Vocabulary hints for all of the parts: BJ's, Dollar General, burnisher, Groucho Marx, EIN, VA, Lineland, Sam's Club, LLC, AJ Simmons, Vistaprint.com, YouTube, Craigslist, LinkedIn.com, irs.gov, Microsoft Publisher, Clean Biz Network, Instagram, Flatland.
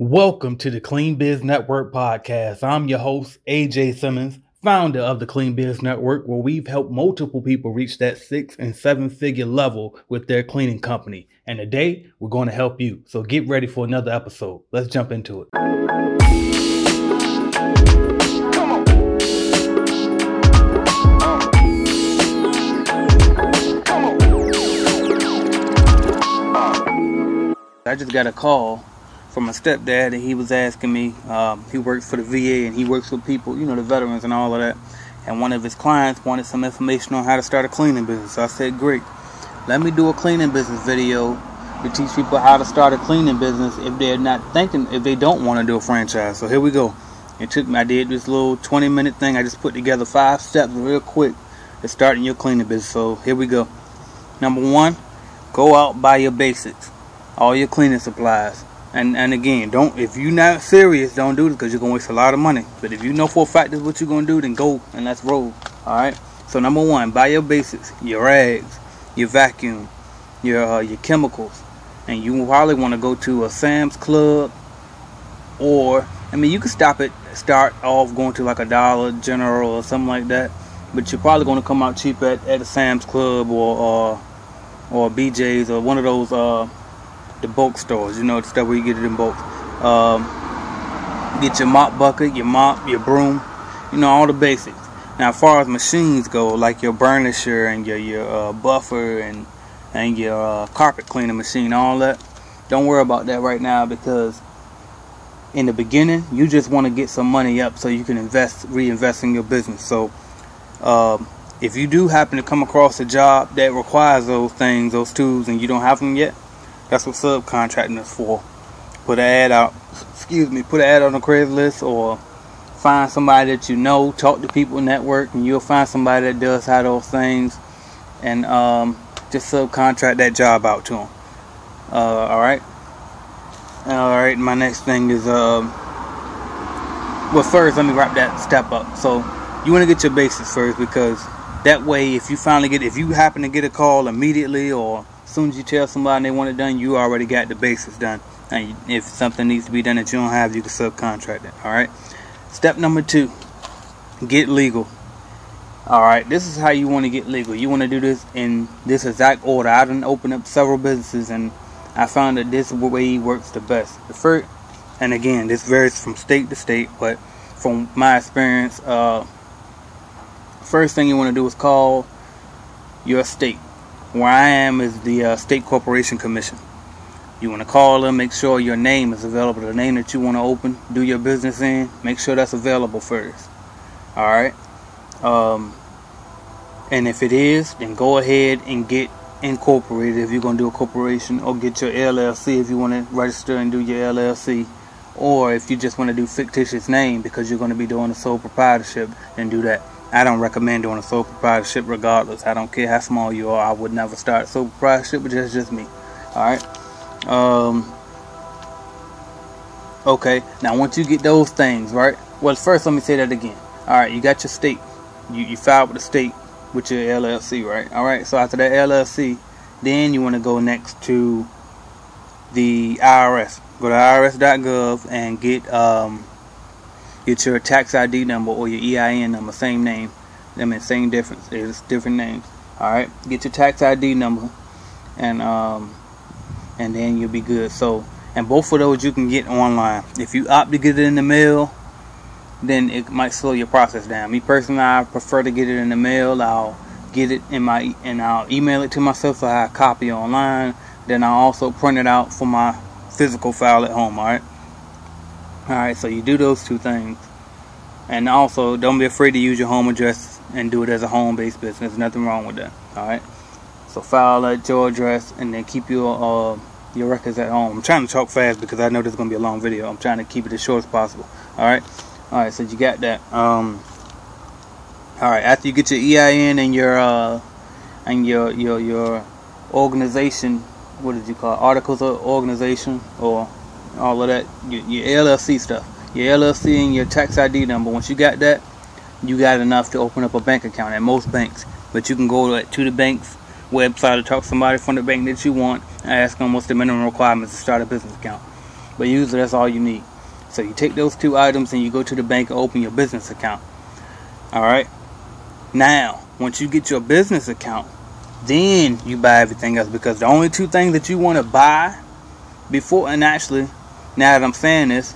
Welcome to the Clean Biz Network podcast. I'm your host, AJ Simmons, founder of the Clean Biz Network, where we've helped multiple people reach that 6- and 7-figure level with their cleaning company. And today, we're going to help you. So get ready for another episode. Let's jump into it. I just got a call from my stepdad, and he was asking me, he works for the VA and he works with people, you know, the veterans and all of that, and one of his clients wanted some information on how to start a cleaning business. So I said, great, let me do a cleaning business video to teach people how to start a cleaning business if they don't want to do a franchise. So here we go. I did this little 20-minute thing. I just put together 5 steps real quick to starting your cleaning business. So here we go. Number 1, go out, buy your basics, all your cleaning supplies. And again, if you're not serious, don't do this, because you're going to waste a lot of money. But if you know for a fact that's what you're going to do, then go and let's roll. All right? So number 1, buy your basics, your rags, your vacuum, your chemicals. And you probably want to go to a Sam's Club, or, I mean, you can start off going to like a Dollar General or something like that. But you're probably going to come out cheap at a Sam's Club or BJ's or one of those the bulk stores, you know, the stuff where you get it in bulk. Get your mop bucket, your mop, your broom, you know, all the basics. Now, as far as machines go, like your burnisher and your buffer and your carpet cleaner machine, all that, don't worry about that right now, because in the beginning, you just want to get some money up so you can reinvest in your business. So, if you do happen to come across a job that requires those things, those tools, and you don't have them yet, that's what subcontracting is for. Put an ad on the Craigslist, or find somebody that you know, talk to people, network, and you'll find somebody that does how those things, and just subcontract that job out to them. All right, my next thing is, well, first let me wrap that step up. So you want to get your basics first, because that way, if you happen to get a call immediately, or as soon as you tell somebody they want it done, you already got the basics done. And if something needs to be done that you don't have, you can subcontract it. All right. Step number 2, get legal. All right. This is how you want to get legal. You want to do this in this exact order. I done opened up several businesses, and I found that this way works the best. The first, and again, this varies from state to state, but from my experience, first thing you want to do is call your state. Where I am is the State Corporation Commission. You want to call them, make sure your name is available, the name that you want to open, do your business in, make sure that's available first. All right. And if it is, then go ahead and get incorporated if you're going to do a corporation, or get your LLC if you want to register and do your LLC, or if you just want to do fictitious name because you're going to be doing a sole proprietorship, then do that. I don't recommend doing a sole proprietorship regardless. I don't care how small you are. I would never start a sole proprietorship, but that's just me. Alright. Okay. Now, once you get those things, right? Well, first, let me say that again. Alright, you got your state. You filed with the state with your LLC, right? Alright, so after that LLC, then you want to go next to the IRS. Go to irs.gov and get your tax ID number or your EIN number, same name. I mean, same difference. It's different names. All right. Get your tax ID number, and then you'll be good. So, and both of those you can get online. If you opt to get it in the mail, then it might slow your process down. Me personally, I prefer to get it in the mail. I'll get it and I'll email it to myself, so I copy online. Then I also print it out for my physical file at home. All right. Alright, so you do those two things. And also, don't be afraid to use your home address and do it as a home-based business. There's nothing wrong with that. Alright? So file at your address, and then keep your records at home. I'm trying to talk fast because I know this is going to be a long video. I'm trying to keep it as short as possible. Alright? Alright, so you got that. Alright, after you get your EIN and your organization, what did you call it? Articles of organization, or all of that, your LLC stuff, your LLC and your tax ID number. Once you got that, you got enough to open up a bank account at most banks. But you can go to the bank's website or talk to somebody from the bank that you want and ask them what's the minimum requirements to start a business account. But usually that's all you need. So you take those two items and you go to the bank and open your business account. Alright. Now, once you get your business account, then you buy everything else. Because the only two things that you want to buy before, and actually, now that I'm saying this,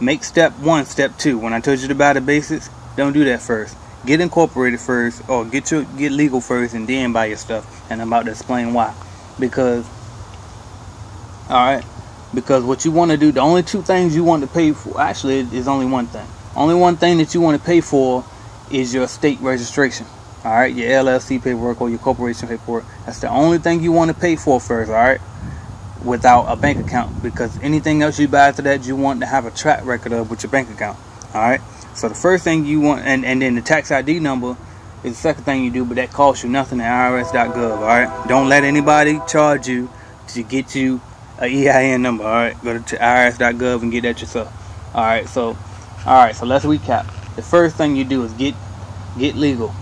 make step one, step two. When I told you to buy the basics, don't do that first. Get incorporated first, or get legal first, and then buy your stuff. And I'm about to explain why. Because what you want to do, the only two things you want to pay for, actually, is only one thing. Only one thing that you want to pay for is your state registration. All right, your LLC paperwork or your corporation paperwork. That's the only thing you want to pay for first. All right, without a bank account, because anything else you buy after that, you want to have a track record of with your bank account. All right. So the first thing you want, and then the tax ID number is the second thing you do, but that costs you nothing at irs.gov, all right? Don't let anybody charge you to get you an EIN number, all right? Go to irs.gov and get that yourself, all right? So let's recap. The first thing you do is get legal.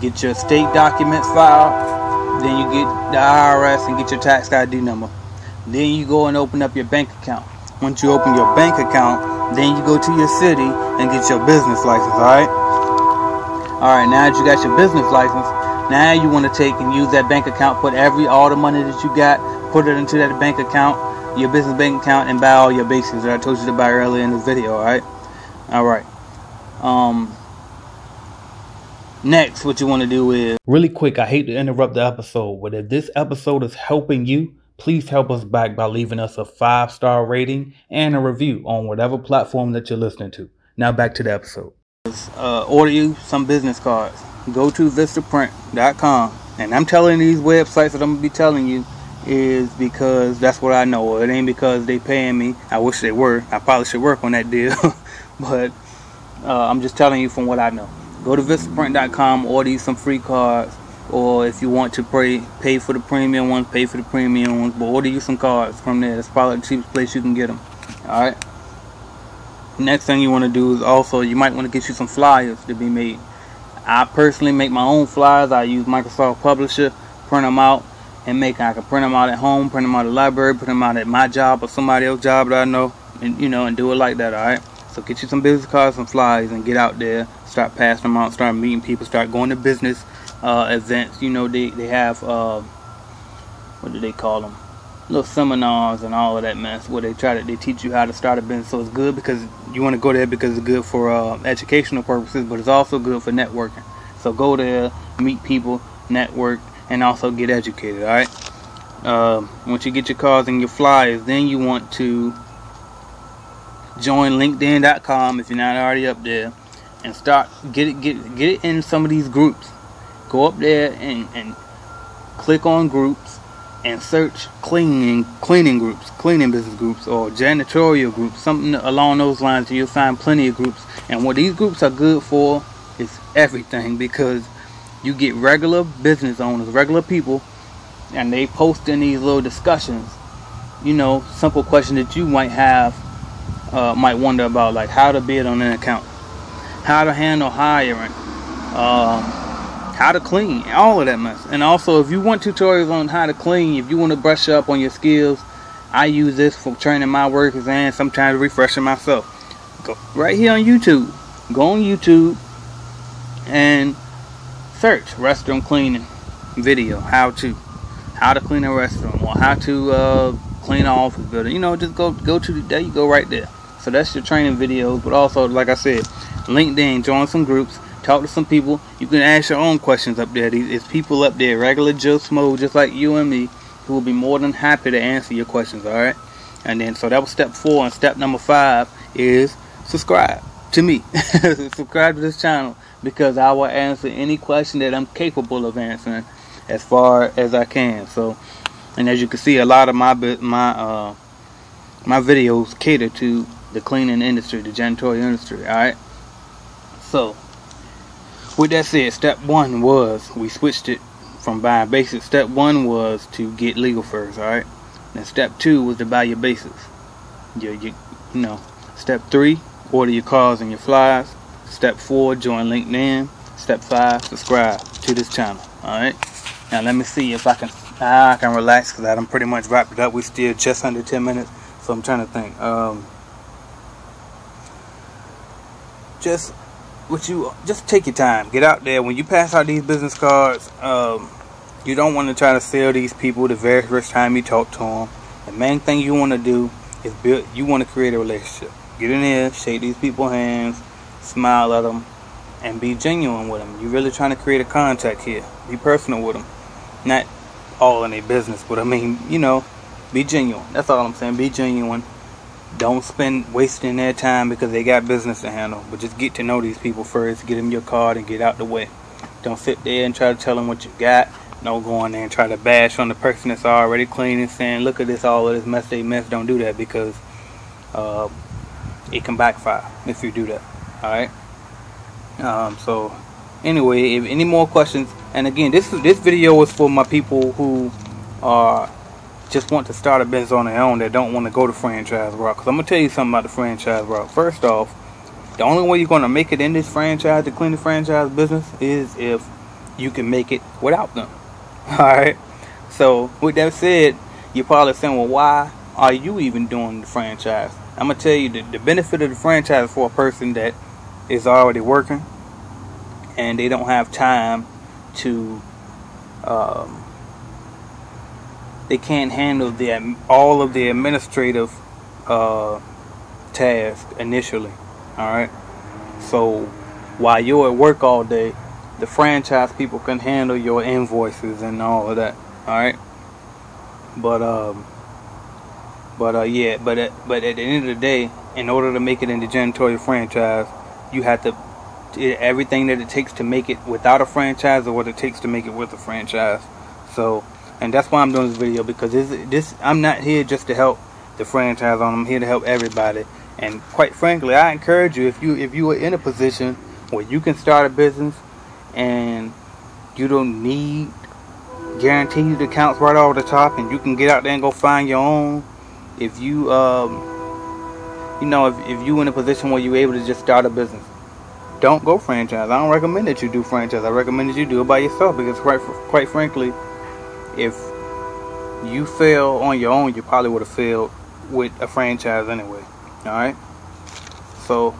Get your state documents filed, then you get the IRS and get your tax ID number. Then you go and open up your bank account. Once you open your bank account, then you go to your city and get your business license, alright? Alright, now that you got your business license, now you want to take and use that bank account, put all the money that you got, put it into that bank account, your business bank account, and buy all your basics that I told you to buy earlier in this video, alright? Alright. Next, what you want to do is... Really quick, I hate to interrupt the episode, but if this episode is helping you, please help us back by leaving us a 5-star rating and a review on whatever platform that you're listening to. Now back to the episode. Order you some business cards. Go to Vistaprint.com. And I'm telling these websites that I'm going to be telling you is because that's what I know. It ain't because they paying me. I wish they were. I probably should work on that deal. But I'm just telling you from what I know. Go to Vistaprint.com. Order you some free cards. Or if you want to pay for the premium ones, but order you some cards from there. That's probably the cheapest place you can get them. Alright. Next thing you want to do is also, you might want to get you some flyers to be made. I personally make my own flyers. I use Microsoft Publisher, print them out, and make them. I can print them out at home, print them out at the library, print them out at my job or somebody else's job that I know, and do it like that, alright? So get you some business cards, some flyers, and get out there, start passing them out, start meeting people, start going to business events. They have what do they call them, little seminars and all of that mess, where they teach you how to start a business. So it's good because you want to go there, because it's good for educational purposes, but it's also good for networking. So go there, meet people, network, and also get educated. All right. Once you get your cards and your flyers, then you want to join LinkedIn.com if you're not already up there, and start get it in some of these groups. Go up there and click on groups and search cleaning business groups or janitorial groups, something along those lines. You'll find plenty of groups. And what these groups are good for is everything, because you get regular business owners, regular people, and they post in these little discussions, simple questions that you might have, might wonder about, like how to bid on an account, how to handle hiring, how to clean, all of that mess. And also, if you want tutorials on how to clean, if you want to brush up on your skills, I use this for training my workers and sometimes refreshing myself. Go right here on YouTube. Go on YouTube and search restroom cleaning video, how to clean a restroom, or how to clean an office building. Just go to there. You go right there. So that's your training videos. But also, like I said, LinkedIn, join some groups. Talk to some people. You can ask your own questions up there. There's people up there, regular Joe Smo, just like you and me, who will be more than happy to answer your questions, alright? And then, so that was step 4. And step number 5 is subscribe to me. Subscribe to this channel, because I will answer any question that I'm capable of answering as far as I can. So, and as you can see, a lot of my videos cater to the cleaning industry, the janitorial industry, alright? So, with that said, step 1 was, we switched it from buying basics. Step 1 was to get legal first, alright? And step 2 was to buy your basics. Step 3, order your cards and your flyers. Step 4, join LinkedIn. Step 5, subscribe to this channel, alright? Now let me see if I can relax, because I'm pretty much wrapped it up. We still just under 10 minutes. So I'm trying to think. Just take your time. Get out there. When you pass out these business cards, you don't want to try to sell these people the very first time you talk to them. The main thing you want to do is build. You want to create a relationship. Get in there, shake these people's hands, smile at them, and be genuine with them. You're really trying to create a contact here. Be personal with them, not all in their business, but I mean, you know, be genuine. That's all I'm saying. Be genuine. Don't spend wasting their time because they got business to handle. But just get to know these people first. Get them your card and get out the way. Don't sit there and try to tell them what you got. No going there and try to bash on the person that's already clean and saying, look at this, all of this mess they mess. Don't do that, because it can backfire if you do that. Alright? So anyway, if any more questions, and again, this video was for my people who are just want to start a business on their own, that don't want to go to franchise route. Because I'm going to tell you something about the franchise route. First off, the only way you're going to make it in this franchise, the cleaning franchise business, is if you can make it without them. Alright? So with that said, you're probably saying, well, why are you even doing the franchise? I'm going to tell you the benefit of the franchise for a person that is already working and they don't have time to they can't handle all of the administrative tasks initially. Alright? So while you're at work all day, the franchise people can handle your invoices and all of that. Alright? But at the end of the day, in order to make it in the janitorial franchise, you have to everything that it takes to make it without a franchise, or what it takes to make it with a franchise. So, and that's why I'm doing this video, because I'm not here just to help the franchise owner. I'm here to help everybody. And quite frankly, I encourage you, if you are in a position where you can start a business and you don't need guaranteed accounts right off the top, and you can get out there and go find your own. If you if you in a position where you're able to just start a business, don't go franchise. I don't recommend that you do franchise. I recommend that you do it by yourself, because quite frankly, if you fail on your own, you probably would have failed with a franchise anyway. Alright? So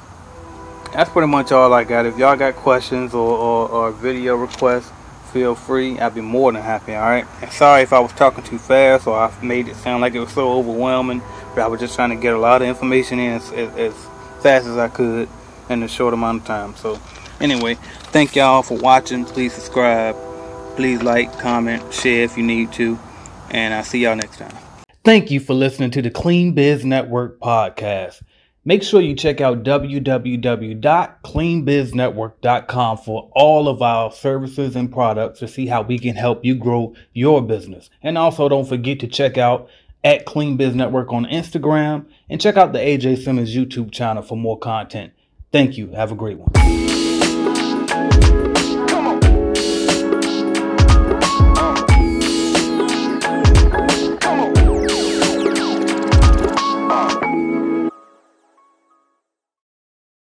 that's pretty much all I got. If y'all got questions or video requests, feel free. I'd be more than happy. Alright? And sorry if I was talking too fast or I made it sound like it was so overwhelming, but I was just trying to get a lot of information in as fast as I could in a short amount of time. So anyway, thank y'all for watching. Please subscribe. Please like, comment, share if you need to, and I'll see y'all next time. Thank you for listening to the Clean Biz Network podcast. Make sure you check out www.cleanbiznetwork.com for all of our services and products to see how we can help you grow your business. And also don't forget to check out at Clean Biz Network on Instagram, and check out the AJ Simmons YouTube channel for more content. Thank you. Have a great one.